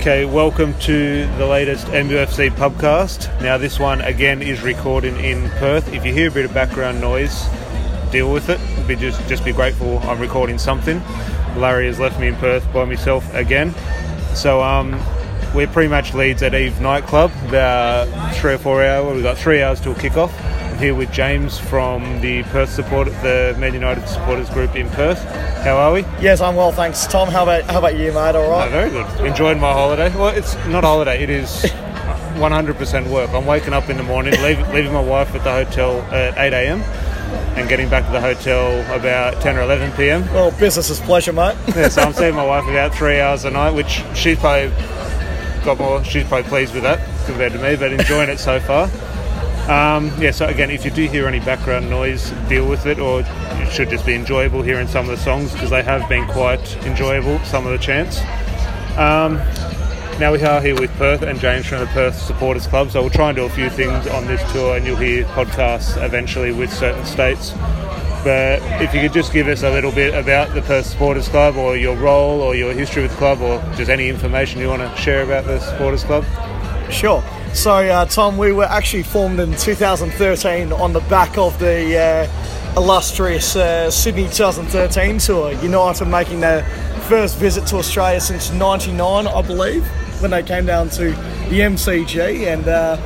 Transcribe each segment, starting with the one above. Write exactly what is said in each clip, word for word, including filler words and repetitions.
Okay, welcome to the latest M U F C podcast. Now this one again is recorded in Perth. If you hear a bit of background noise, deal with it. Be just, just be grateful I'm recording something. Larry has left me in Perth by myself again. So um, we're pre-match leads at Eve nightclub. About three or four hours. We've got three hours till kickoff. I'm here with James from the Perth support, the Man United supporters group in Perth. How are we? Yes, I'm well, thanks. Tom, how about how about you, mate? All right. No, very good. Enjoying my holiday. Well, it's not a holiday. It is one hundred percent work. I'm waking up in the morning, leave, leaving my wife at the hotel at eight a.m. and getting back to the hotel about ten or eleven p.m. Well, business is pleasure, mate. Yeah, so I'm seeing my wife about three hours a night, which she's probably got more. She's probably pleased with that compared to me, but enjoying it so far. Um, yeah, so again, if you do hear any background noise, deal with it, or it should just be enjoyable hearing some of the songs, because they have been quite enjoyable, some of the chants. Um, now we are here with Perth and James from the Perth Supporters Club, so we'll try and do a few things on this tour, and you'll hear podcasts eventually with certain states. But if you could just give us a little bit about the Perth Supporters Club, or your role, or your history with the club, or just any information you want to share about the Supporters Club. Sure. So, uh, Tom, we were actually formed in two thousand thirteen on the back of the uh, illustrious uh, Sydney twenty thirteen tour. United making their first visit to Australia since ninety-nine, I believe, when they came down to the M C G and uh,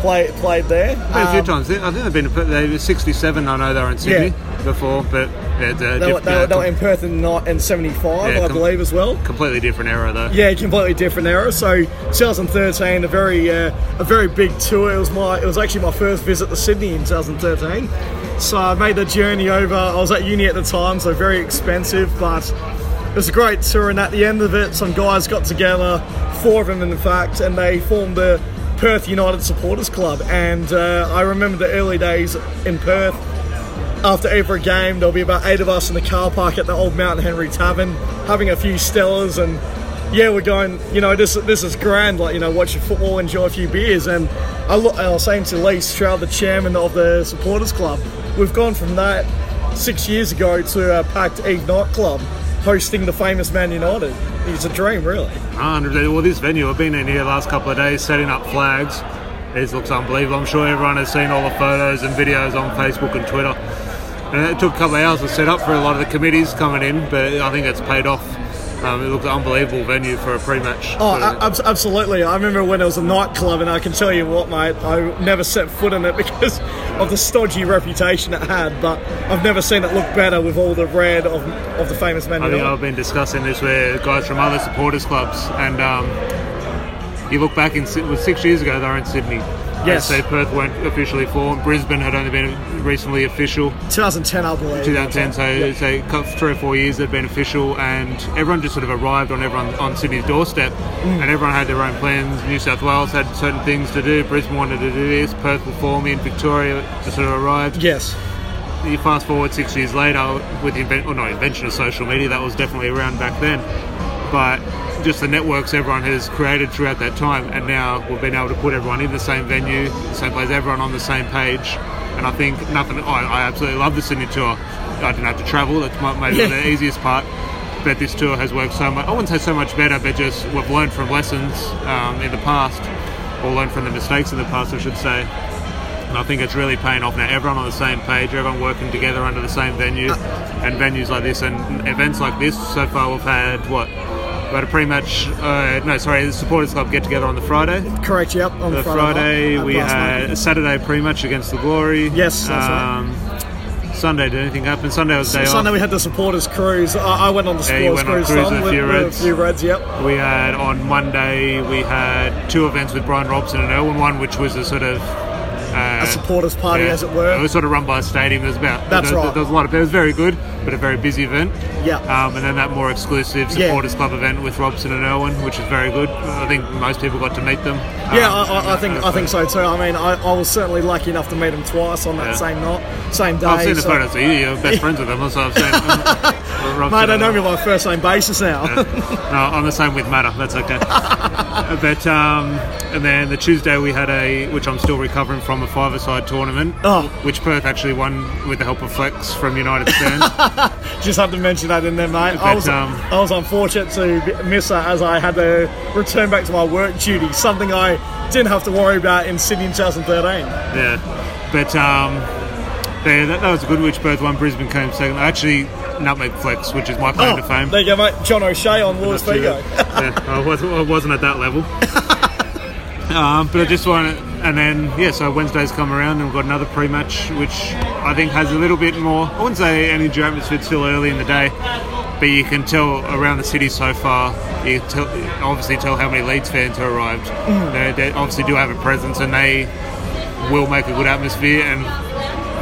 play, played there. Um, a few times. I think they've been they were sixty-seven, I know they were in Sydney yeah. before, but... Yeah, they, diff- were, they, yeah, they were in Perth in, in seventy-five, yeah, I com- believe, as well. Completely different era, though. Yeah, completely different era. So twenty thirteen, a very uh, a very big tour. It was my it was actually my first visit to Sydney in twenty thirteen. So I made the journey over. I was at uni at the time, so very expensive, but it was a great tour. And at the end of it, some guys got together, four of them in fact, and they formed the Perth United Supporters Club. And uh, I remember the early days in Perth. After every game, there'll be about eight of us in the car park at the old Mount Henry Tavern, having a few Stellas, and yeah, we're going, you know, this this is grand, like, you know, watch your football, enjoy a few beers. And I, look, I was saying to Lee Stroud, the chairman of the supporters club, we've gone from that six years ago to a packed Eve nightclub, hosting the famous Man United. It's a dream, really. one hundred percent. Well, this venue, I've been in here the last couple of days, setting up flags. It looks unbelievable. I'm sure everyone has seen all the photos and videos on Facebook and Twitter. And it took a couple of hours to set up for a lot of the committees coming in, but I think it's paid off. Um, it looks an unbelievable venue for a pre-match. Oh, ab- absolutely. I remember when it was a nightclub, and I can tell you what, mate, I never set foot in it because of the stodgy reputation it had, but I've never seen it look better with all the red of of the famous Man United. I think I've been discussing this with guys from other supporters clubs, and um, you look back, in, it was six years ago they were in Sydney. Yes. So Perth weren't officially formed. Brisbane had only been recently official. twenty ten, I believe. twenty ten, so, yep. so three or four years they've been official, and everyone just sort of arrived on everyone on Sydney's doorstep, mm. and everyone had their own plans. New South Wales had certain things to do. Brisbane wanted to do this. Perth will form in Victoria just sort of arrived. Yes. You fast forward six years later with the invent- or not, invention of social media, that was definitely around back then. But just the networks everyone has created throughout that time, and now we've been able to put everyone in the same venue, the same place, everyone on the same page. And I think nothing. Oh, I absolutely love the Sydney tour. I didn't have to travel. That's maybe yeah. the easiest part. But this tour has worked so much. I wouldn't say so much better, but just we've learned from lessons um, in the past, or learned from the mistakes in the past, I should say. And I think it's really paying off now. Everyone on the same page, everyone working together under the same venue, and venues like this and events like this. So far, we've had what. We had a pre-match, uh, no, sorry, the supporters club get-together on the Friday. Correct, yep, on the Friday. The Friday, we had a Saturday pre-match against the Glory. Yes, that's um, right. Sunday, did anything happen? Sunday was a day S- off. Sunday we had the supporters cruise. I, I went on the supporters yeah, went cruise. Yeah, on cruise with a few Reds. A few Reds, yep. We had, on Monday, we had two events with Brian Robson and Irwin, one which was a sort of... Uh, a supporters party, yeah, as it were. It was sort of run by a stadium. There was about that's there, right. There was a lot of it was very good, but a very busy event. Yeah. Um, and then that more exclusive supporters yeah. club event with Robson and Irwin, which is very good. I think most people got to meet them. Yeah, um, I, I, I think I think so too. I mean, I, I was certainly lucky enough to meet them twice on that yeah. same night, same day. I've seen the so. photos. You're best friends with them, so I've seen. Robson. Mate, I know you're on a first name basis now. Yeah. No, I'm the same with Mata. That's okay. But um, and then the Tuesday we had a, which I'm still recovering from, a five-a-side tournament, oh. which Perth actually won with the help of Flex from United Stand. Just have to mention that in there, mate. But, I was um, I was unfortunate to miss that as I had to return back to my work duty. Something I didn't have to worry about in Sydney in twenty thirteen. Yeah, but. Um, Yeah, that, that was good, which Perth won, Brisbane came second. I actually nutmeg Flex, which is my claim oh, to fame. There you go, mate. John O'Shea on Wars Figo. Yeah, I wasn't, I wasn't at that level. um, but I just wanted, and then, yeah, so Wednesday's come around and we've got another pre-match, which I think has a little bit more, I wouldn't say energy atmosphere, still early in the day, but you can tell around the city so far, you can tell, obviously tell how many Leeds fans have arrived. Mm. They, they obviously do have a presence and they will make a good atmosphere, and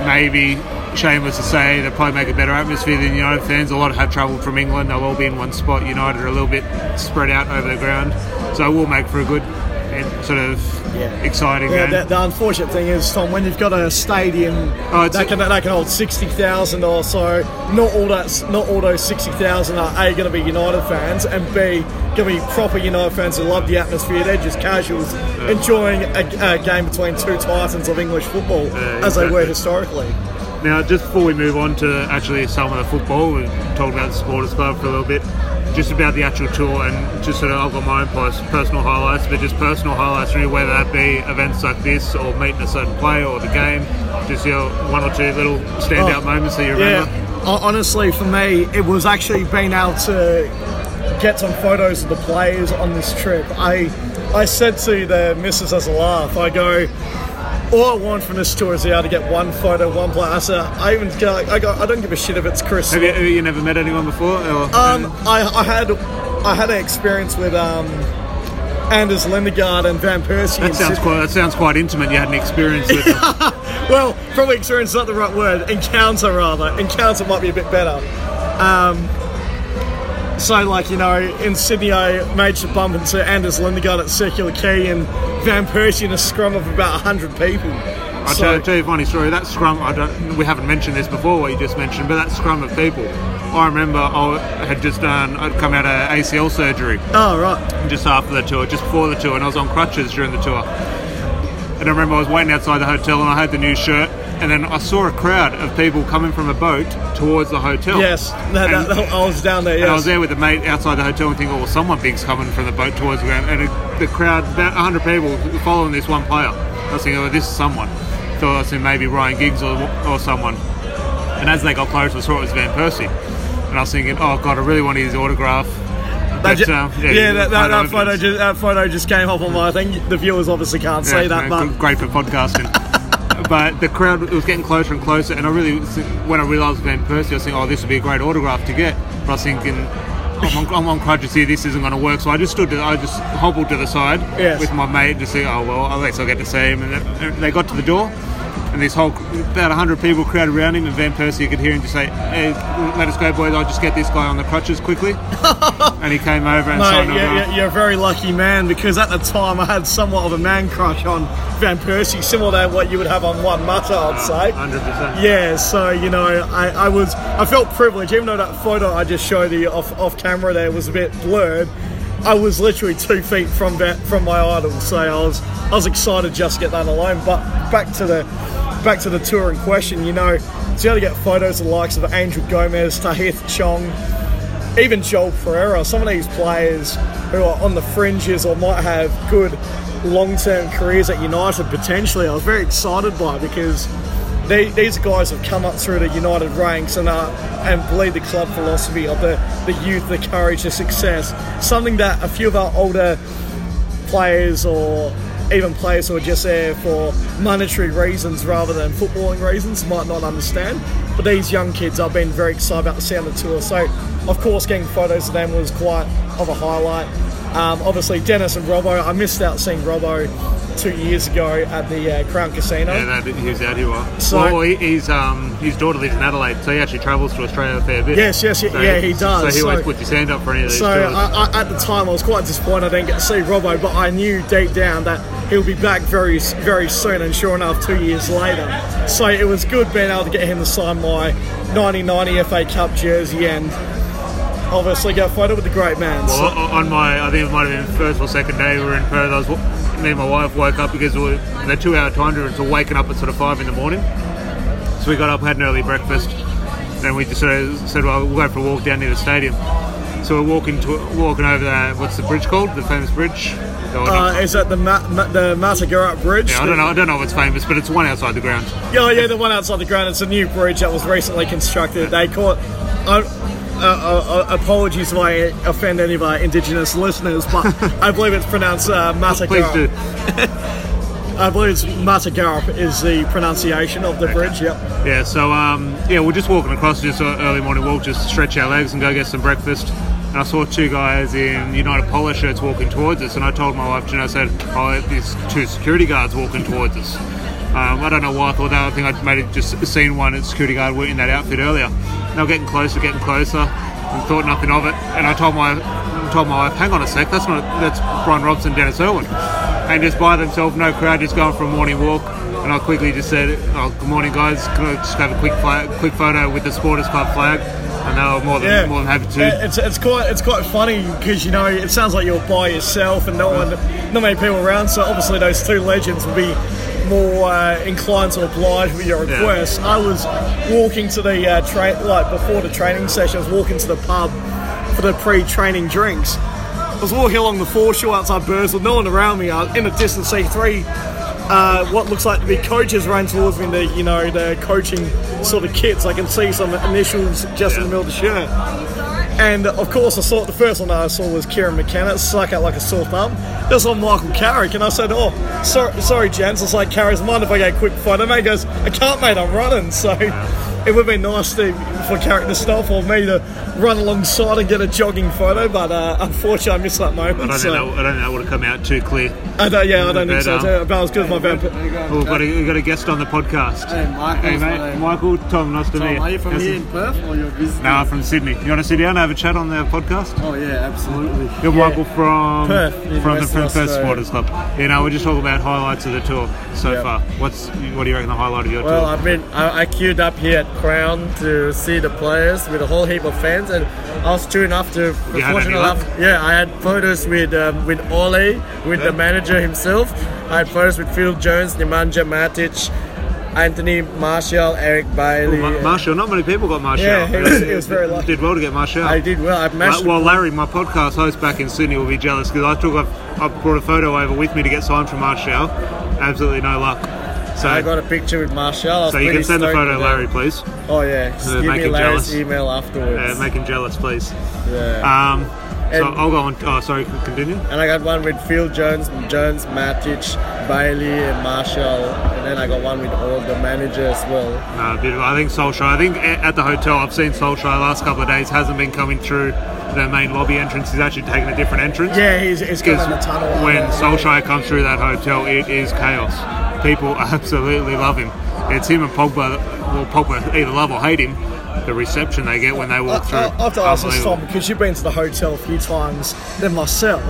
maybe shameless to say they probably make a better atmosphere than United fans. A lot have travelled from England, they'll all be in one spot. United are a little bit spread out over the ground, so it will make for a good and sort of yeah. exciting yeah, game. The, the unfortunate thing is, Tom, when you've got a stadium oh, that, can, that can hold sixty thousand or so, not all that, not all those sixty thousand are A, going to be United fans, and B, going to be proper United fans who love the atmosphere. They're just casuals yeah. enjoying a, a game between two titans of English football, yeah, as exactly. they were historically. Now, just before we move on to actually some of the football, we've talked about the supporters club for a little bit, just about the actual tour, and just sort of, I've got my own personal highlights, but just personal highlights really, whether that be events like this or meeting a certain player or the game, just your one or two little standout oh, moments that you remember. Yeah. Honestly, for me, it was actually being able to get some photos of the players on this trip. I, I said to the missus as a laugh, I go, all I want from this tour is to be able to get one photo, one player. I said, I even like, I go, I don't give a shit if it's Chris. Have you, have you never met anyone before? Or, um, I, I had, I had an experience with um, Anders Lindegaard and Van Persie. That sounds quite, that sounds quite intimate. You had an experience with them. Well, probably experience is not the right word. Encounter rather. Encounter might be a bit better. Um, so, like, you know, in Sydney, I made sure to bump into Anders Lindegaard at Circular Quay and Van Persie in a scrum of about one hundred people. I'll so, tell, tell you a funny story. That scrum, I don't, we haven't mentioned this before, what you just mentioned, but that scrum of people, I remember I had just done, I'd come out of A C L surgery. Oh, right. Just after the tour, just before the tour, and I was on crutches during the tour. And I remember I was waiting outside the hotel and I had the new shirt. And then I saw a crowd of people coming from a boat towards the hotel. Yes, that, and, that, I was down there, yes. And I was there with a mate outside the hotel and thinking, oh, someone big's coming from the boat towards the ground. And it, the crowd, about one hundred people following this one player. I was thinking, oh, this is someone. Thought I was thinking maybe Ryan Giggs or, or someone. And as they got closer, I saw it was Van Persie. And I was thinking, oh, God, I really wanted his autograph. But, just, um, yeah, yeah that, that, that, photo just, that photo just came off on my thing. The viewers obviously can't yeah, see that. No, but great for podcasting. But the crowd, it was getting closer and closer, and I really, when I realised Van Persie, I was thinking, oh, this would be a great autograph to get. But I was thinking, I'm on, I'm on crutches here, this isn't going to work. So I just stood, to, I just hobbled to the side yes. with my mate, just thinking, oh, well, at least I'll get to see him. And they got to the door, and this whole, about one hundred people crowded around him, and Van Persie could hear him just say, hey, let us go, boys, I'll just get this guy on the crutches quickly. And he came over and signed on. Mate, you're, you're a very lucky man, because at the time I had somewhat of a man crush on Van Persie, similar to what you would have on one Mata, I'd say. one hundred percent. Yeah, so, you know, I, I was, I felt privileged, even though that photo I just showed you off, off camera there was a bit blurred. I was literally two feet from from my idol, so I was I was excited just to get that alone. But back to the back to the tour in question, you know, to be able to get photos of the likes of Angel Gomez, Tahith Chong, even Joel Pereira, some of these players who are on the fringes or might have good long-term careers at United potentially, I was very excited by, because they, these guys have come up through the United ranks and are, and bleed the club philosophy of the, the youth, the courage, the success, something that a few of our older players or even players who are just there for monetary reasons rather than footballing reasons might not understand. But these young kids, I've been very excited about the sound of the tour, so of course getting photos of them was quite of a highlight. Um, obviously, Dennis and Robbo. I missed out seeing Robbo two years ago at the uh, Crown Casino. Yeah, no, he was out here. Well, so, well he, he's, um, his daughter lives in Adelaide, so he actually travels to Australia a fair bit. Yes, yes, so, yeah, he does. So he always so, puts his hand up for any of these. So I, I, at the time, I was quite disappointed I didn't get to see Robbo, but I knew deep down that he'll be back very, very soon. And sure enough, two years later, so it was good being able to get him to sign my nineteen ninety F A Cup jersey and obviously go photo with the great man. Well, so. on my, I think it might have been first or second day we were in Perth, I was, me and my wife woke up because we were in a two hour time difference, we're waking up at sort of five in the morning. So we got up, had an early breakfast, and we just sort of said, well, we'll go for a walk down near the stadium. So we're walking to, walking over there, what's the bridge called? The famous bridge? Uh, is that the Ma- Ma- the Mata Garup bridge? Yeah, I don't know. I don't know if it's famous, but it's one outside the ground. Yeah, oh, yeah, the one outside the ground. It's a new bridge that was recently constructed. Yeah. They call it. Uh, uh, uh, apologies if I offend any of our Indigenous listeners, but I believe it's pronounced uh, Mata Garup. Please do. I believe it's Mata Garup is the pronunciation of the okay. bridge. Yep. Yeah. So um, yeah, we're just walking across, just an early morning walk, just stretch our legs and go get some breakfest. And I saw two guys in United Polo shirts walking towards us, and I told my wife, you know, I said, oh, there's two security guards walking towards us. Um, I don't know why I thought that. I think I'd maybe just seen one security guard in that outfit earlier. They were getting closer, getting closer, and thought nothing of it. And I told my told my wife, hang on a sec, that's not that's Brian Robson, Dennis Irwin. And just by themselves, no crowd, just going for a morning walk. And I quickly just said, oh, good morning, guys. Can I just have a quick, flag, quick photo with the Supporters Club flag? And they were more than, yeah. more than happy to. Yeah, it's it's quite it's quite funny because, you know, it sounds like you're by yourself and no one, not many people around. So obviously those two legends would be more uh, inclined to oblige with your request. Yeah. I was walking to the uh, train, like before the training session, I was walking to the pub for the pre-training drinks. I was walking along the foreshore outside Bursley, no one around me. I was in the distance, see three. Uh, what looks like the coaches ran towards me in the, you know, the coaching sort of kits. I can see some initials just yeah. in the middle of the shirt. And, of course, I saw the first one I saw was Kieran McKenna. It stuck out like a sore thumb. That's on Michael Carrick. And I said, oh, sorry, sorry gents. I was like, Carrick's mind if I get a quick photo? And he goes, I can't, mate. I'm running. So it would be nice to, for Carrick to stop or me to run alongside and get a jogging photo. But, uh, unfortunately, I missed that moment. I don't, so. know, I don't know it would have come out too clear. I don't, yeah, I don't think so. Too. About as good as my vampire. We've got a, we've got a guest on the podcast. Hey, Michael. Hey, mate. Michael, Tom, nice to meet you. Are you from yes. here in Perth or you're visiting? No, I'm from Sydney. You want to sit down and have a chat on the podcast? Oh, yeah, absolutely. You're yeah. Michael from Perth, from the from Perth Supporters Club. You know, we're just talking about highlights of the tour so yep. far. What's What do you reckon the highlight of your well, tour? Well, I mean, I, I queued up here at Crown to see the players with a whole heap of fans, and I was true enough to, fortunate enough, yeah, I had photos with, um, with Ole, with yeah. the manager himself. I had photos with Phil Jones, Nemanja Matic, Anthony Martial, Eric Bailly. Ooh, Ma- Martial, not many people got Martial. Yeah, he was, he was very lucky. Did well to get Martial. I did well. I mashed well, well, Larry, my podcast host back in Sydney, will be jealous because I took a, I brought a photo over with me to get signed from Martial. Absolutely no luck. So I got a picture with Martial. So you can send the photo, Larry, please. Oh yeah, just so give me Larry's jealous. Email afterwards. Yeah, make him jealous, please. Yeah. Um, So and, I'll go on. Oh, sorry, continue. And I got one with Phil Jones, Jones, Matic, Bailey, and Martial. And then I got one with all the managers as well. No, beautiful. I think Solskjaer. I think at the hotel, I've seen Solskjaer the last couple of days. Hasn't been coming through the main lobby entrance. He's actually taken a different entrance. Yeah, he's, he's going in the tunnel. When Solskjaer comes through that hotel, it is chaos. People absolutely love him. It's him and Pogba. Well, Pogba either love or hate him. The reception they get when they walk I, through. I, I have to ask this, Tom, because you've been to the hotel a few times than myself.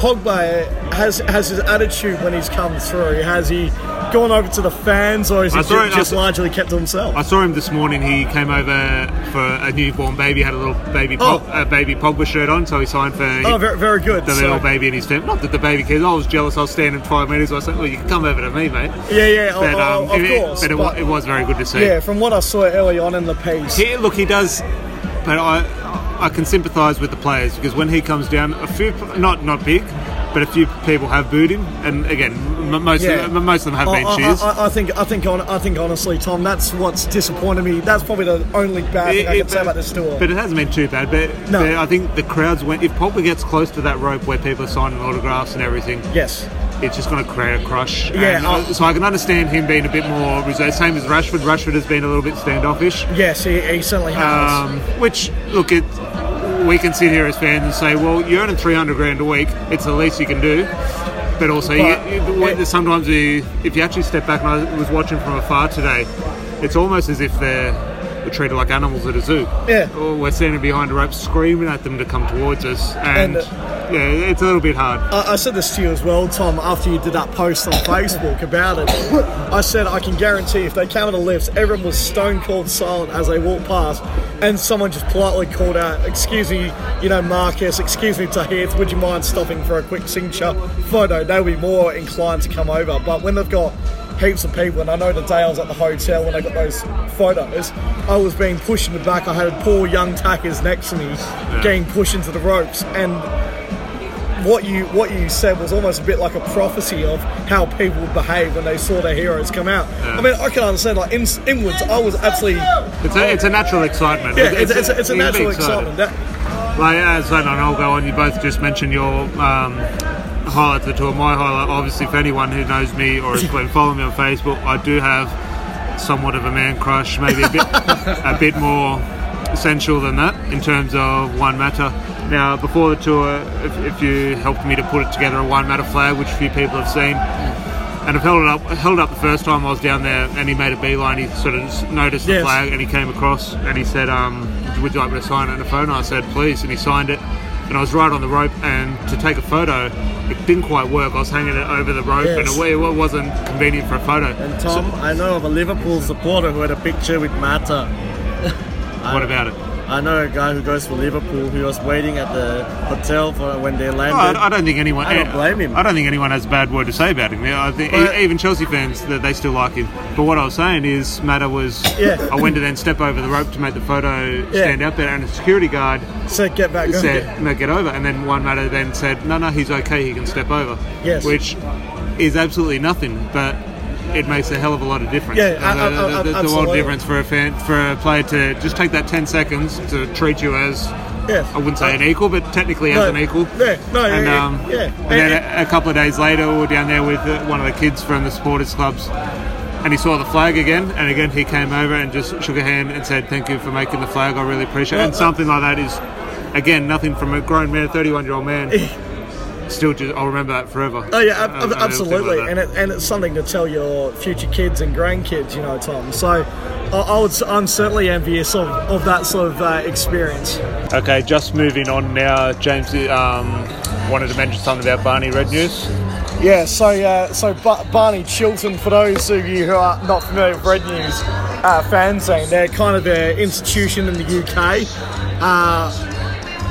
Pogba has has his attitude when he's come through. Has he gone over to the fans, or is he saw, just saw, largely kept to himself? I saw him this morning. He came over for a newborn baby. Had a little baby oh. Pog, a baby Pogba shirt on, so he signed for oh, very, very good. The so. little baby in his tent. Not that the baby cares. I was jealous. I was standing five metres. I said, "Well, you can come over to me, mate." Yeah, yeah, but, oh, um, oh, of it, course. But, but it was very good to see. Yeah, from what I saw early on in the piece. He, look, he does, but I I can sympathise with the players because when he comes down, a few not not big. But a few people have booed him, and again, most yeah. of them, most of them have I, been cheers. I, I, I think, I think, on, I think, honestly, Tom, that's what's disappointed me. That's probably the only bad it, thing I can say about this tour. But it hasn't been too bad. But, no. but I think the crowds went. If Pogba gets close to that rope where people are signing autographs and everything, yes, it's just going to create a crush. Yeah. And, I, so I can understand him being a bit more reserved. Same as Rashford. Rashford has been a little bit standoffish. Yes, he, he certainly has. Um, which look it. We can sit here as fans and say, well, you're earning three hundred grand a week, it's the least you can do. But also, but you, you, it, sometimes you, if you actually step back, and I was watching from afar today, it's almost as if they're we're treated like animals at a zoo. Yeah. Or we're standing behind a rope screaming at them to come towards us. And, and uh, yeah, it's a little bit hard. I, I said this to you as well, Tom, after you did that post on Facebook about it. I said, I can guarantee if they came in the lifts, everyone was stone cold silent as they walked past. And someone just politely called out, excuse me, you know, Marcus, excuse me, Tahith, would you mind stopping for a quick signature photo? They'll be more inclined to come over. But when they've got heaps of people, and I know the day I was at the hotel when I got those photos, I was being pushed in the back. I had poor young tackers next to me yeah. getting pushed into the ropes, and what you what you said was almost a bit like a prophecy of how people would behave when they saw their heroes come out. Yeah. I mean, I can understand, like, in, inwards, I was absolutely... It's a, it's a natural excitement. Yeah, it's, it's, it's, a, it's a natural excitement. That, like, as I don't know, I'll go on, you both just mentioned your... Um, highlights, the two of my highlight. Obviously, for anyone who knows me or has been following me on Facebook, I do have somewhat of a man crush, maybe a bit a bit more sensual than that in terms of Juan Mata. Now, before the tour, if, if you helped me to put it together, a Juan Mata flag, which few people have seen, and I've held it up held it up the first time I was down there, and he made a beeline. He sort of just noticed the yes. flag, and he came across and he said, um, would you like me to sign it on the phone? And I said, please, and he signed it. And I was right on the rope, and to take a photo, it didn't quite work. I was hanging it over the rope, yes. and it wasn't convenient for a photo. And Tom, so, I know of a Liverpool supporter who had a picture with Mata. What I, about it? I know a guy who goes for Liverpool who was waiting at the hotel for when they landed. Oh, I, I don't think anyone. I don't blame him. I don't think anyone has a bad word to say about him. I think but, even Chelsea fans, that they still like him. But what I was saying is, Mata was. Yeah. I went to then step over the rope to make the photo yeah. stand out there, and a security guard said, "Get back." Said, get. "No, get over." And then one Mata then said, "No, no, he's okay. He can step over." Yes. Which is absolutely nothing, but it makes a hell of a lot of difference. Yeah, uh, the, uh, the, the, the world difference for a fan, for a player to just take that ten seconds to treat you as. Yes. I wouldn't say uh, an equal, but technically no, as an equal. Yeah, no, and, yeah, um, yeah. And then yeah. a, a couple of days later, we were down there with one of the kids from the supporters clubs, and he saw the flag again, and again he came over and just shook a hand and said, "Thank you for making the flag. I really appreciate it." Yeah, and something uh, like that is, again, nothing from a grown man, a thirty-one-year-old man. Still, just I'll remember that forever. Oh yeah, ab- ab- absolutely, like and it, and it's something to tell your future kids and grandkids, you know, Tom. So, I, I would, I'm certainly envious of, of that sort of uh, experience. Okay, just moving on now. James um, wanted to mention something about Barney Red News. Yeah, so uh, so ba- Barney Chilton. For those of you who are not familiar with Red News uh, fanzine, they're kind of an institution in the U K. Uh,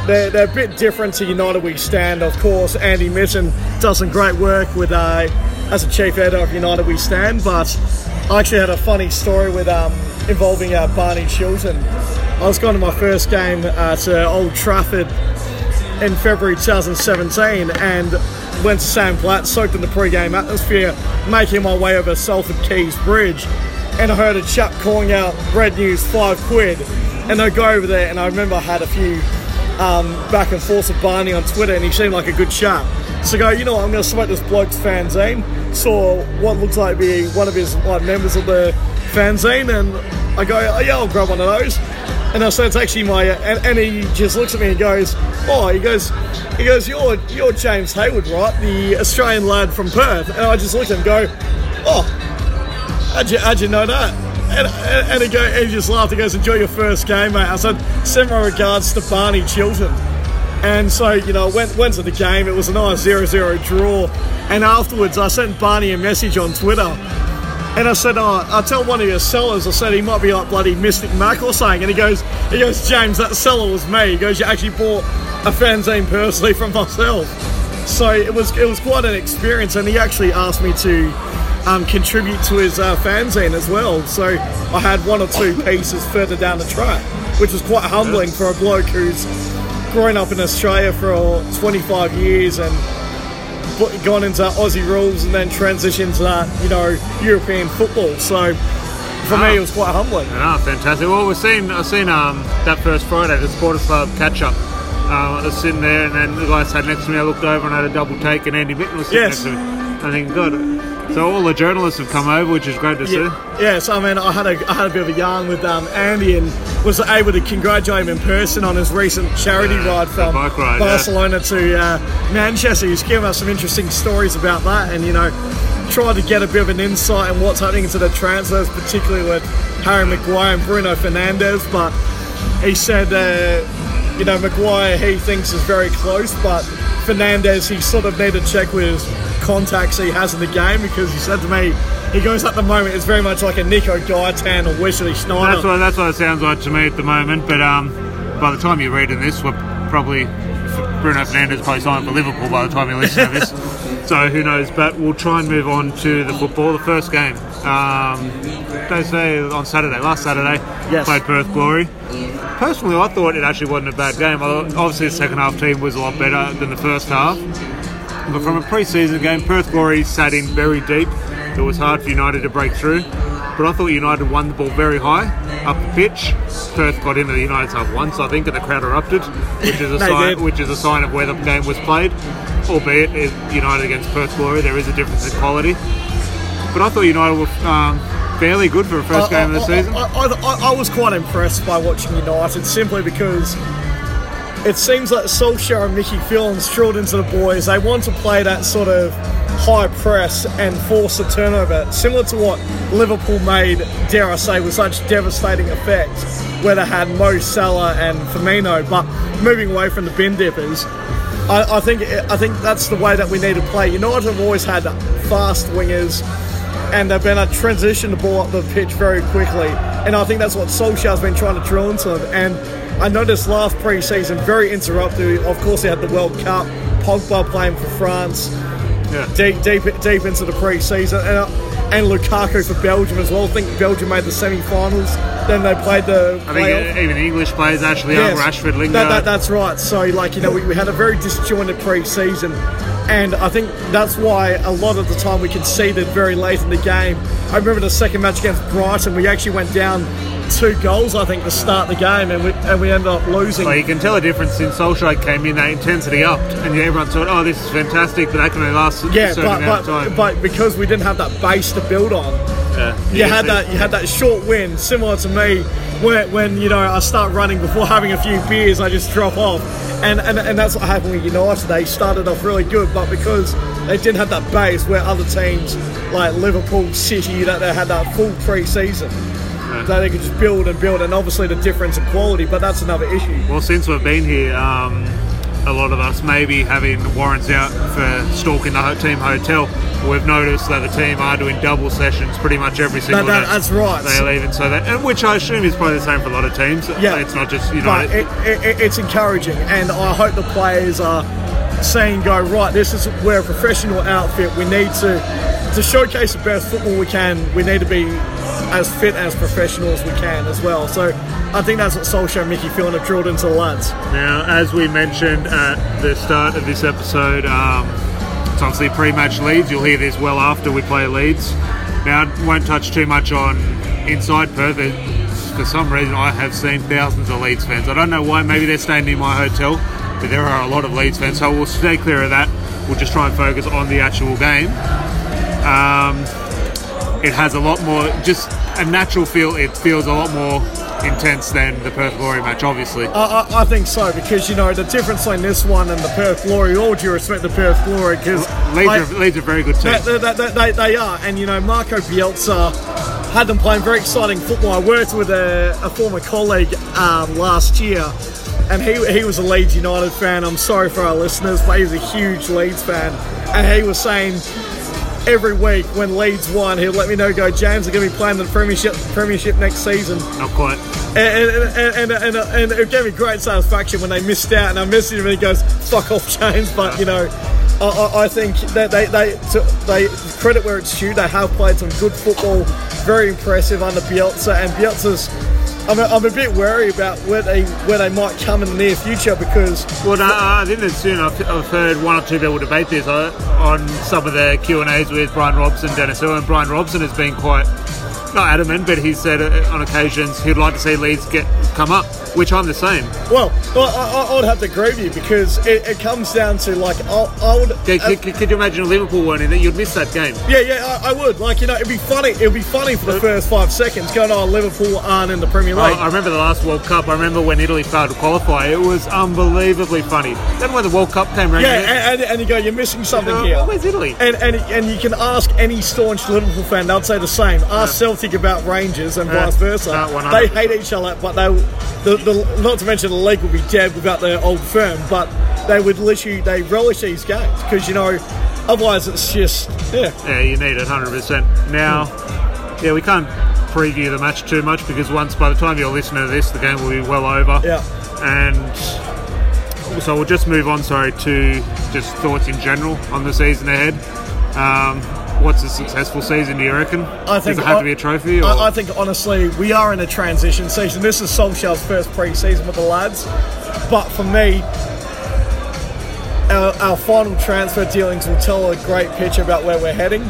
They're, they're a bit different to United We Stand, of course. Andy Mitten does some great work with uh, as a chief editor of United We Stand, but I actually had a funny story with um, involving uh, Barney Chilton. I was going to my first game uh, to Old Trafford in February twenty seventeen and went to Sam Platt, soaked in the pre-game atmosphere, making my way over Salford Quays Bridge, and I heard a chap calling out Red News five quid, and I go over there, and I remember I had a few Um, back and forth with Barney on Twitter, and he seemed like a good chap. So I go, you know what, I'm going to smoke this bloke's fanzine. Saw what looks like be one of his like members of the fanzine, and I go, oh yeah, I'll grab one of those. And I said, it's actually my, and, and he just looks at me and goes, oh, he goes, he goes, you're you're James Hayward, right? The Australian lad from Perth. And I just looked at him and go, oh, how'd you, how'd you know that? And, and, and, he go, and he just laughed. He goes, enjoy your first game, mate. I said, send my regards to Barney Chilton. And so, you know, went went to the game. It was a nice zero zero draw. And afterwards, I sent Barney a message on Twitter. And I said, oh, I'll tell one of your sellers. I said, he might be like bloody Mystic Mac or something. And he goes, he goes, James, that seller was me. He goes, you actually bought a fanzine personally from myself. So it was, it was quite an experience. And he actually asked me to... Um, contribute to his uh, fanzine as well, so I had one or two pieces further down the track, which was quite humbling for a bloke who's grown up in Australia for twenty-five years and gone into Aussie rules and then transitioned to uh, you know, European football. So for ah, me, it was quite humbling. Ah, fantastic. Well, we've seen I've seen um, that first Friday, the Supporters Club catch up. Uh, I was sitting there, and then the guy sat next to me. I looked over and I had a double take, and Andy Mitten was sitting yes. next to me. I think, God. So all the journalists have come over, which is great to yeah. see. Yes, I mean, I had a I had a bit of a yarn with um, Andy and was able to congratulate him in person on his recent charity yeah, ride from bike ride, Barcelona yeah. to uh, Manchester. He's given us some interesting stories about that, and you know, try to get a bit of an insight on what's happening into the transfers, particularly with Harry Maguire and Bruno Fernandes. But he said, uh, you know, Maguire he thinks is very close, but Fernandes he sort of need to check with his contacts he has in the game, because he said to me, he goes at the moment, it's very much like a Nico Gaetan or Wesley Sneijder. That's what that's what it sounds like to me at the moment. But um, by the time you're reading this, we're probably Bruno Fernandes probably signed for Liverpool by the time you listen to this. So who knows, but we'll try and move on to the football. The first game, um, they say on Saturday, last Saturday, yes. Played Perth Glory. Personally, I thought it actually wasn't a bad game. Obviously, the second half team was a lot better than the first half. But from a pre-season game, Perth Glory sat in very deep. It was hard for United to break through. But I thought United won the ball very high, up the pitch. Perth got into the United's half once, I think, and the crowd erupted, which is a sign, which is a sign of where the game was played. Albeit United against Perth Glory, there is a difference in quality. But I thought United were um, fairly good for the first I, game I, of the I, season. I, I, I was quite impressed by watching United, simply because it seems like Solskjaer and Mickey Fillon's drilled into the boys. They want to play that sort of high press and force a turnover, similar to what Liverpool made, dare I say, with such devastating effect, where they had Mo Salah and Firmino. But moving away from the bin dippers, I, I think I think that's the way that we need to play. United have always had fast wingers, and they've been able to transition the ball up the pitch very quickly. And I think that's what Solskjaer's been trying to drill into them. And I noticed last pre-season, very interrupted. Of course, they had the World Cup, Pogba playing for France, yeah. deep, deep, deep into the pre-season, and, and Lukaku for Belgium as well. I think Belgium made the semi-finals. Then they played the I think playoff. Even English players actually yes. are Rashford, Lingard. That, that, that's right. So, like, you know, we, we had a very disjointed pre-season. And I think that's why a lot of the time we conceded very late in the game. I remember the second match against Brighton, we actually went down two goals, I think, to start the game, and we and we ended up losing. Well, you can tell a difference since Solskjaer came in, that intensity upped, and everyone thought, oh, this is fantastic, but that can only last yeah, a certain but, amount but, of time. But because we didn't have that base to build on, yeah, you, you had that you had that short win, similar to me, where when you know I start running before having a few beers, I just drop off, and and, and that's what happened with United. They started off really good, but because they didn't have that base where other teams like Liverpool, City, that they had that full pre-season, yeah. so they could just build and build, and obviously the difference in quality, but that's another issue. Well, since we've been here, um, a lot of us maybe having warrants out for stalking the team hotel, we've noticed that the team are doing double sessions pretty much every single that, that, day. That's right. They leave and so that, and which I assume is probably the same for a lot of teams. Yeah, it's not just you know. But it, it, it's encouraging, and I hope the players are saying, "Go right, this is we're a professional outfit. We need to to showcase the best football we can. We need to be as fit as professional as we can as well." So I think that's what Solskjaer and Mickey Fillon have drilled into the lads. Now, as we mentioned at the start of this episode, um, it's obviously pre-match Leeds. You'll hear this well after we play Leeds. Now, I won't touch too much on inside Perth. For some reason, I have seen thousands of Leeds fans. I don't know why. Maybe they're staying near my hotel, but there are a lot of Leeds fans. So we'll stay clear of that. We'll just try and focus on the actual game. Um, it has a lot more, just a natural feel. It feels a lot more intense than the Perth Glory match, obviously. I, I, I think so, because, you know, the difference between this one and the Perth Glory, all due respect to Perth Glory, because... Leeds, Leeds are very good team. They, they, they, they are, and, you know, Marco Bielsa had them playing very exciting football. I worked with a, a former colleague um, last year, and he he was a Leeds United fan. I'm sorry for our listeners, but he's a huge Leeds fan. And he was saying... every week when Leeds won, he'll let me know, go, James, they're going to be playing the Premiership premiership next season. Not quite. And, and, and, and, and, and it gave me great satisfaction when they missed out, and I messaged him and he goes, fuck off, James. But, you know, I, I think that they, they, they, credit where it's due, they have played some good football, very impressive under Bielsa, and Bielsa's... I'm a, I'm a bit worried about where they where they might come in the near future, because... Well, no, I think it's soon. I've, I've heard one or two people debate this I, on some of the Q and A's with Brian Robson, Dennis Hill, and Brian Robson has been quite, not adamant, but he said on occasions he'd like to see Leeds get come up. which I'm the same. Well, I, I, I would have to agree with you because it, it comes down to, like, I, I would... Yeah, uh, could, could you imagine a Liverpool one in that? You'd miss that game. Yeah, yeah, I, I would. Like, you know, it'd be funny. It'd be funny for the first five seconds going, oh, Liverpool aren't in the Premier League. I, I remember the last World Cup. I remember when Italy failed to qualify. It was unbelievably funny. Then when the World Cup came around... Yeah, and, and, and you go, you're missing something uh, here. Oh, where's Italy? And, and and you can ask any staunch Liverpool fan. They'll say the same. Ask uh, Celtic about Rangers and uh, vice versa. They hate each other, but they... The, the, not to mention the league would be dead without their old firm, but they would literally, they relish these games because, you know, otherwise it's just, yeah. Yeah, you need it one hundred percent. Now, yeah, we can't preview the match too much because once, by the time you're listening to this, the game will be well over. Yeah. And so we'll just move on, sorry, to just thoughts in general on the season ahead. Um, what's a successful season, do you reckon? I think, Does it have I, to be a trophy? Or? I, I think, honestly, we are in a transition season. This is Solskjaer's first pre-season with the lads. But for me, our, our final transfer dealings will tell a great picture about where we're heading.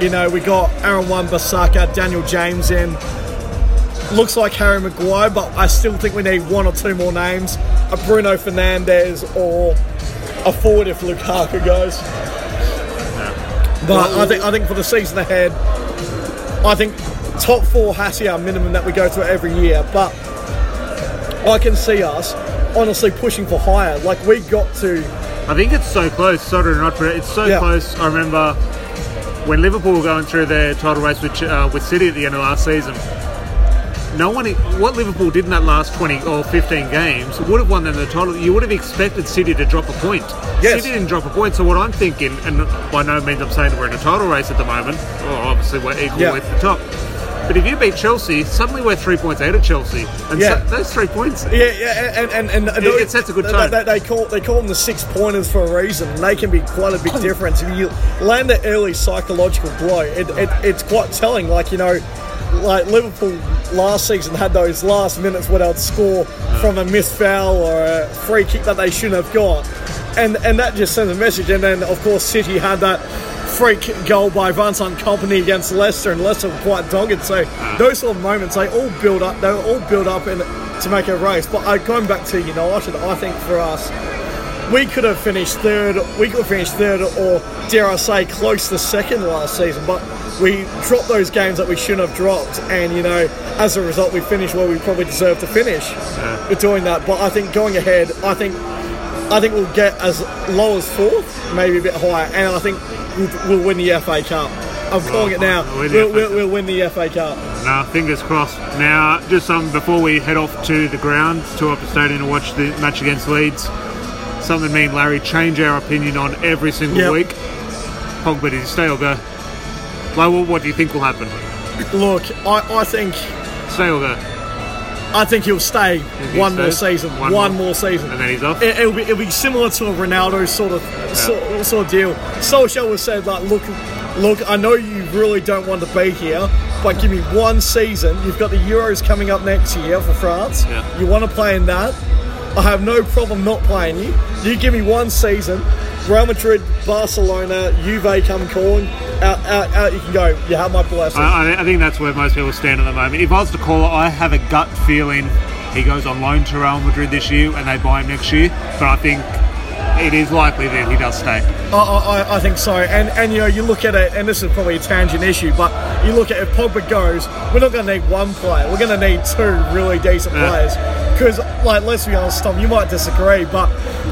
You know, we got Aaron Wan-Bissaka, Daniel James in. Looks like Harry Maguire, but I still think we need one or two more names. A Bruno Fernandes or a forward if Lukaku goes. But I think I think for the season ahead, I think top four has to be our minimum that we go through every year. But I can see us honestly pushing for higher. Like, we got to... I think it's so close. Sorry to not for it. It's so yeah. close. I remember when Liverpool were going through their title race with, uh, with City at the end of last season. No one, what Liverpool did in that last twenty or fifteen games would have won them the title. You would have expected City to drop a point. Yes. City didn't drop a point. So what I'm thinking, and by no means I'm saying we're in a title race at the moment, well, obviously we're equal yeah. with the top. But if you beat Chelsea, suddenly we're three points out of Chelsea, and yeah. so, those three points. Yeah, yeah, and and, and, and it, it sets a good tone. They, they call they call them the six pointers for a reason. They can be quite a big difference. If you land an early psychological blow, it, it it's quite telling. Like, you know. Like, Liverpool last season had those last minutes where they'd score from a missed foul or a free kick that they shouldn't have got. And and that just sends a message. And then, of course, City had that freak goal by Vincent Kompany against Leicester, and Leicester were quite dogged. So those sort of moments, they all build up. They all build up in, to make a race. But uh, going back to United, I think for us, we could have finished third. We could have finished third or, dare I say, close to second last season. But we dropped those games that we shouldn't have dropped, and, you know, as a result, we finished where we probably deserved to finish yeah. with doing that. But I think going ahead, I think I think we'll get as low as fourth, maybe a bit higher, and I think we'll, we'll win the F A Cup. I'm well, calling it now. We'll, we'll, we'll win the F A Cup. Nah, fingers crossed. Now, just um, before we head off to the ground, to Optus Stadium to watch the match against Leeds, something me and Larry change our opinion on every single yep. week. Pogba, did he stay or go? Like, what do you think will happen? Look, I, I think... Stay or go? I think he'll stay think one he more season. One, one more. more season. And then he's off? It, it'll, be, it'll be similar to a Ronaldo sort of yeah. sort, sort of deal. Solskjaer was said, like, look, look, I know you really don't want to be here, but give me one season. You've got the Euros coming up next year for France. Yeah. You want to play in that. I have no problem not playing you. You give me one season. Real Madrid, Barcelona, Juve come calling. Out, out, out you can go. You have my blessing. I, I think that's where most people stand at the moment. If I was to call it, I have a gut feeling he goes on loan to Real Madrid this year and they buy him next year. But I think it is likely that he does stay. I, I, I think so. And, and, you know, you look at it, and this is probably a tangent issue, but you look at it, if Pogba goes, we're not going to need one player. We're going to need two really decent yeah. players. Because, like, let's be honest, Tom, you might disagree, but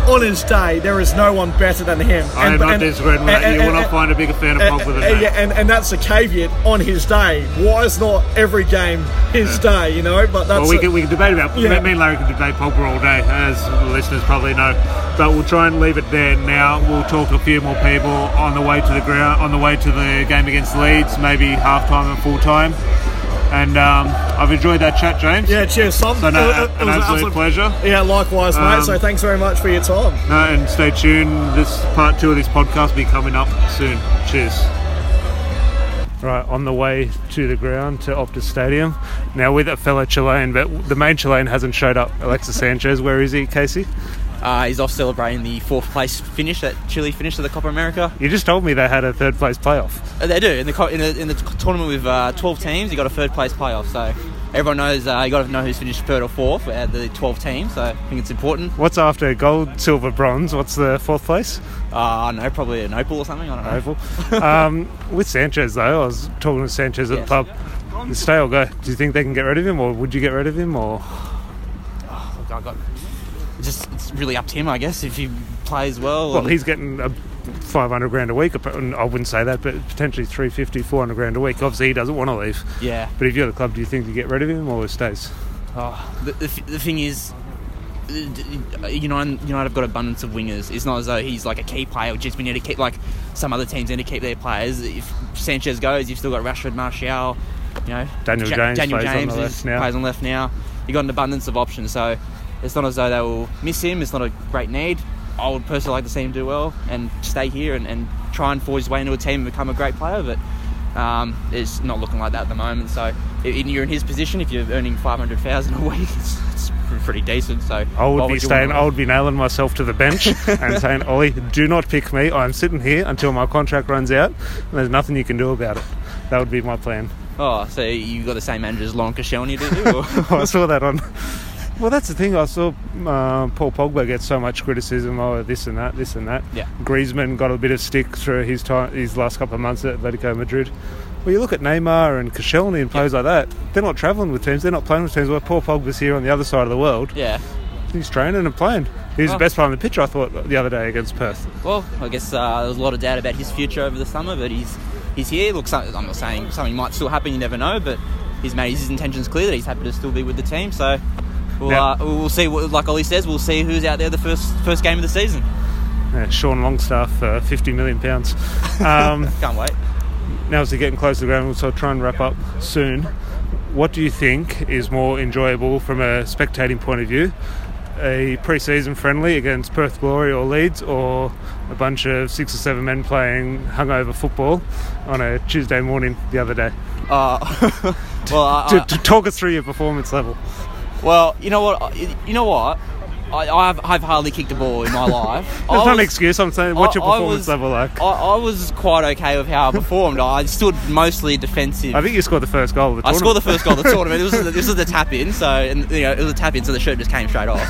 on his day, there is no one better than him. I and, am not and, disagreeing with that. And, you and, will not find a bigger fan of Pogba than that. Yeah, and, and that's the caveat on his day. Why is not every game his yeah. day, you know? But that's well, we, a, can, we can debate about yeah. Me and Larry can debate Pogba all day, as the listeners probably know. But we'll try and leave it there now. We'll talk to a few more people on the way to the ground, on the way to the game against Leeds, maybe half-time and full-time. And um, I've enjoyed that chat, James. Yeah, cheers, Tom. So, no, it, it an, an absolute, absolute pleasure. Yeah, likewise, mate. Um, so thanks very much for your time. No, and stay tuned. This part two of this podcast will be coming up soon. Cheers. Right, on the way to the ground, to Optus Stadium. Now with a fellow Chilean, but the main Chilean hasn't showed up. Alexis Sanchez, where is he, Casey? Uh, he's off celebrating the fourth place finish, that Chile finish of the Copa America. You just told me they had a third place playoff. Uh, they do in the in the, in the tournament with uh, twelve teams. You got a third place playoff. So everyone knows uh, you got to know who's finished third or fourth at the twelve teams, so I think it's important. What's after gold, silver, bronze? What's the fourth place? Uh, I don't know, probably an opal or something. I don't know. Opal. um, with Sanchez, though, I was talking to Sanchez at yes. the pub. Stay or go? Do you think they can get rid of him, or would you get rid of him? Or oh, look, I got just it's really up to him, I guess, if he plays well. Well, and... he's getting a five hundred grand a week. I wouldn't say that, but potentially three fifty, four hundred grand a week. Obviously, he doesn't want to leave. Yeah. But if you're the club, do you think you get rid of him or he stays? Oh, the, the, the thing is, you know, United have got abundance of wingers. It's not as though he's like a key player. Just we need to keep, like some other teams need to keep their players. If Sanchez goes, you've still got Rashford, Martial, you know, Daniel J- James, Daniel plays, James on is, plays on left now. You've got an abundance of options, so it's not as though they will miss him. It's not a great need. I would personally like to see him do well and stay here and, and try and forge his way into a team and become a great player, but um, it's not looking like that at the moment. So if you're in his position, if you're earning five hundred thousand dollars a week, it's, it's pretty decent. So I would be would staying, I would be nailing myself to the bench and saying, Ollie, do not pick me. I'm sitting here until my contract runs out and there's nothing you can do about it. That would be my plan. Oh, so you got the same manager as Lon Koscielny, did you? Or? I saw that on... Well, that's the thing. I saw uh, Paul Pogba get so much criticism. Oh, this and that, this and that. Yeah. Griezmann got a bit of stick through his time, his last couple of months at Atletico Madrid. Well, you look at Neymar and Koscielny and players yeah. like that. They're not travelling with teams. They're not playing with teams. Well, Paul Pogba's here on the other side of the world. Yeah. He's training and playing. He was oh. the best player on the pitch, I thought, the other day against Perth. Well, I guess uh, there was a lot of doubt about his future over the summer, but he's he's here. Look, I'm not saying something might still happen. You never know, but he's made his intentions clear that he's happy to still be with the team. So. We'll, now, uh, we'll see, what, like Ollie says, we'll see who's out there the first first game of the season. Yeah, Sean Longstaff, uh, fifty million pounds. Um, Can't wait. Now as we're getting close to the ground, so I'll try and wrap up soon. What do you think is more enjoyable from a spectating point of view? A pre-season friendly against Perth Glory or Leeds, or a bunch of six or seven men playing hungover football on a Tuesday morning the other day? Uh, well, I, to, to talk us through your performance level. Well, you know what? You know what? I, I've, I've hardly kicked a ball in my life. That's was, not an excuse. I'm saying, what's your I, performance I was, level like? I, I was quite okay with how I performed. I stood mostly defensive. I think you scored the first goal of the tournament. I scored the first goal of the tournament. It was this was the tap in, so and you know it was a tap in, so the shirt just came straight off.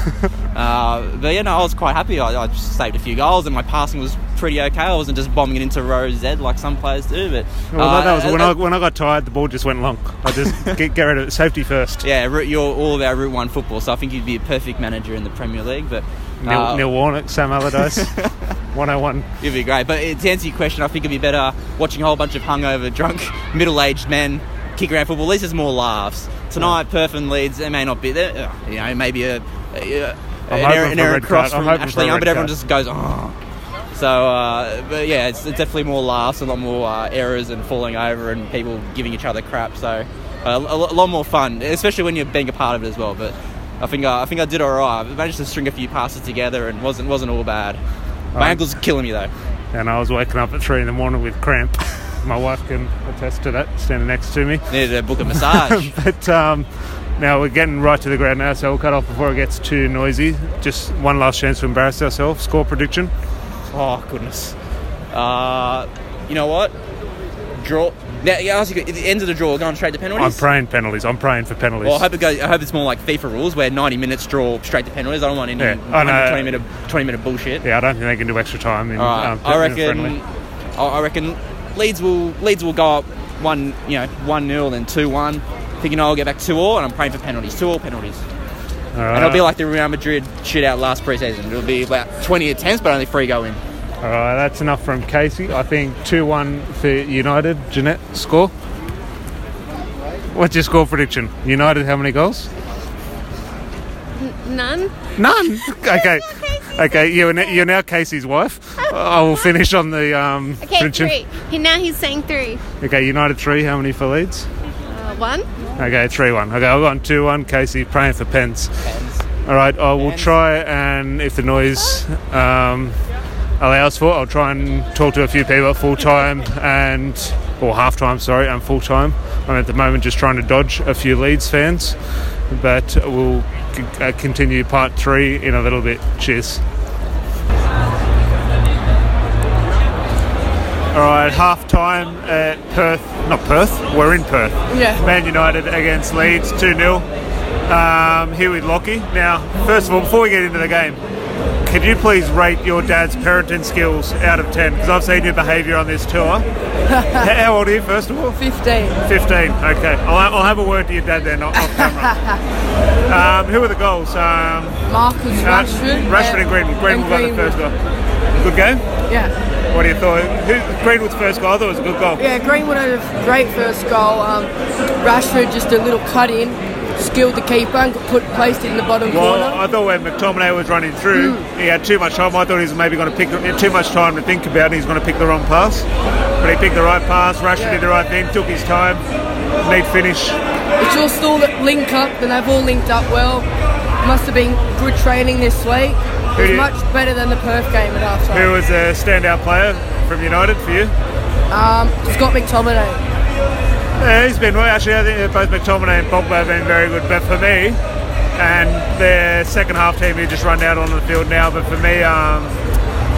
Uh, but yeah, no, I was quite happy. I, I just saved a few goals, and my passing was pretty okay. I wasn't just bombing it into row Z like some players do. But well, uh, that was when that, I when I got tired, the ball just went long. I just get, get rid of it. Safety first. Yeah, you're all about Route One football, so I think you'd be a perfect manager in the Premier League, but uh, Neil, Neil Warnock, Sam Allardyce, one oh one. It'd be great, but to answer your question, I think it'd be better watching a whole bunch of hungover, drunk, middle-aged men kick around football. At least there's more laughs tonight. Yeah. Perth and Leeds, there may not be there. Uh, you know, maybe a, a, a an errant error cross card. From Ashley Young, but everyone card. Just goes oh. So, uh, but yeah, it's, it's definitely more laughs, a lot more uh, errors and falling over and people giving each other crap. So, uh, a, a lot more fun, especially when you're being a part of it as well, but. I think I, I think I did all right. I managed to string a few passes together and wasn't wasn't all bad. My um, ankle's killing me though. And I was waking up at three in the morning with cramp. My wife can attest to that, standing next to me. Needed to book a massage. But um, now we're getting right to the ground now, so we'll cut off before it gets too noisy. Just one last chance to embarrass ourselves. Score prediction? Oh, goodness. Uh, you know what? Draw... Now, yeah, at the end of the draw, going straight to penalties? I'm praying penalties. I'm praying for penalties. Well, I hope it goes, I hope it's more like FIFA rules, where ninety minutes draw straight to penalties. I don't want any yeah. oh, no. twenty-minute twenty minute bullshit. Yeah, I don't think they can do extra time. In, right. um, I reckon. I reckon Leeds will Leeds will go up one, you know, one nil, then two one. Thinking I'll get back two all, and I'm praying for penalties. Two all penalties. All right. And it'll be like the Real Madrid shootout last preseason. It'll be about twenty attempts, but only three go in. All right, that's enough from Casey. I think two one for United. Jeanette, score? What's your score prediction? United, how many goals? N- none. None? Okay. Okay, you're, n- you're now Casey's wife. I will finish on the um, okay, prediction. Okay, three. Now he's saying three. Okay, United three. How many for Leeds? Uh, one. Okay, three one. Okay, I've gone two one. Casey praying for pens. Pens. All right, I will pens. try and if the noise... Um, allows for, I'll try and talk to a few people full time and or half time, sorry, and full time. I'm at the moment just trying to dodge a few Leeds fans, but we'll c- continue part three in a little bit. Cheers. All right, half time at Perth not Perth, we're in Perth. Yeah. Man United against Leeds, two nil. Um, here with Lockie. Now, first of all, before we get into the game, could you please rate your dad's parenting skills out of ten? Because I've seen your behaviour on this tour. How old are you, first of all? fifteen. fifteen, okay. I'll, I'll have a word to your dad then, off camera. um, who were the goals? Um, Marcus uh, Rashford. Rashford and, and Greenwood. Greenwood got the first goal. Good game? Yeah. What do you thought? Who, Greenwood's first goal, I thought it was a good goal. Yeah, Greenwood had a great first goal. Um, Rashford just a little cut in. Skilled the keeper and put placed it in the bottom well, corner. Well, I thought when McTominay was running through, mm. he had too much time. I thought he was maybe going to pick too much time to think about, and he's going to pick the wrong pass. But he picked the right pass. Rashford yeah. did the right thing, took his time, neat finish. It's just all that link up, and they've all linked up well. Must have been good training this week. It was much better than the Perth game at half time. Who was a standout player from United for you? Um, Scott McTominay. Yeah, he's been well. Actually, I think both McTominay and Pogba have been very good. But for me, and their second half team who just run out onto the field now. But for me, um,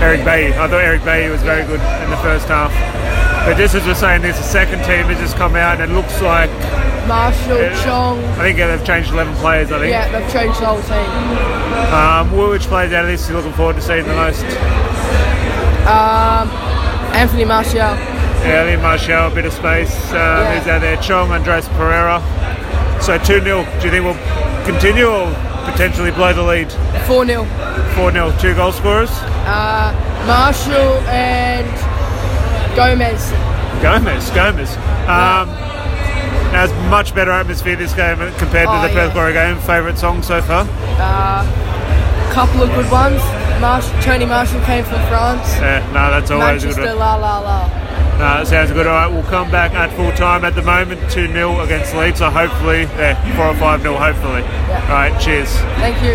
Eric Bailly. I thought Eric Bailly was very good in the first half. But just as we're saying, there's a second team has just come out, and it looks like Martial, it, Chong. I think yeah, they've changed eleven players. I think. Yeah, they've changed the whole team. Um, which players out of this are you looking forward to seeing the most? Um, Anthony Martial. Yeah, Andy Martial, a bit of space. Um, yeah. He's out there. Chong, Andres Pereira. So two nil. Do you think we'll continue or potentially blow the lead? four nil. four nil. Two goal scorers? Uh, Martial and Gomez. Gomez, Gomez. Um, yeah. Has much better atmosphere this game compared to oh, the Perth Glory yeah. game. Favourite song so far? Uh, couple of good ones. Martial, Tony Martial came from France. Yeah, no, that's always Manchester, a good one. La, la, la. Uh, sounds good. All right, we'll come back at full time. At the moment, two nil against Leeds. So hopefully, yeah, four or five nil, hopefully. Yeah. All right, cheers. Thank you.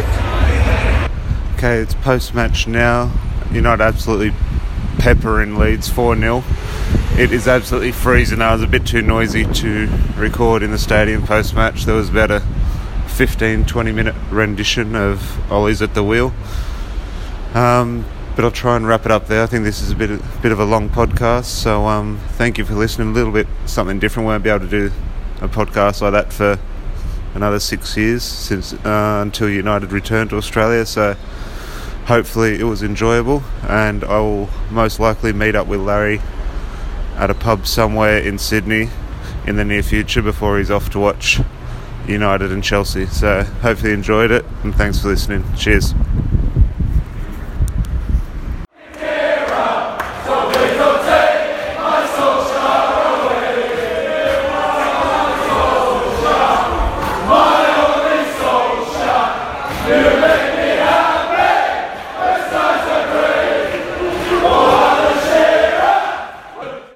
Okay, it's post-match now. United absolutely peppering Leeds four nil. It is absolutely freezing. I was a bit too noisy to record in the stadium post-match. There was about a fifteen, twenty minute rendition of Ollie's at the Wheel. Um... But I'll try and wrap it up there. I think this is a bit, a bit of a long podcast, so um, thank you for listening. A little bit something different. Won't be able to do a podcast like that for another six years since uh, until United returned to Australia. So hopefully it was enjoyable, and I will most likely meet up with Larry at a pub somewhere in Sydney in the near future before he's off to watch United and Chelsea. So hopefully you enjoyed it, and thanks for listening. Cheers.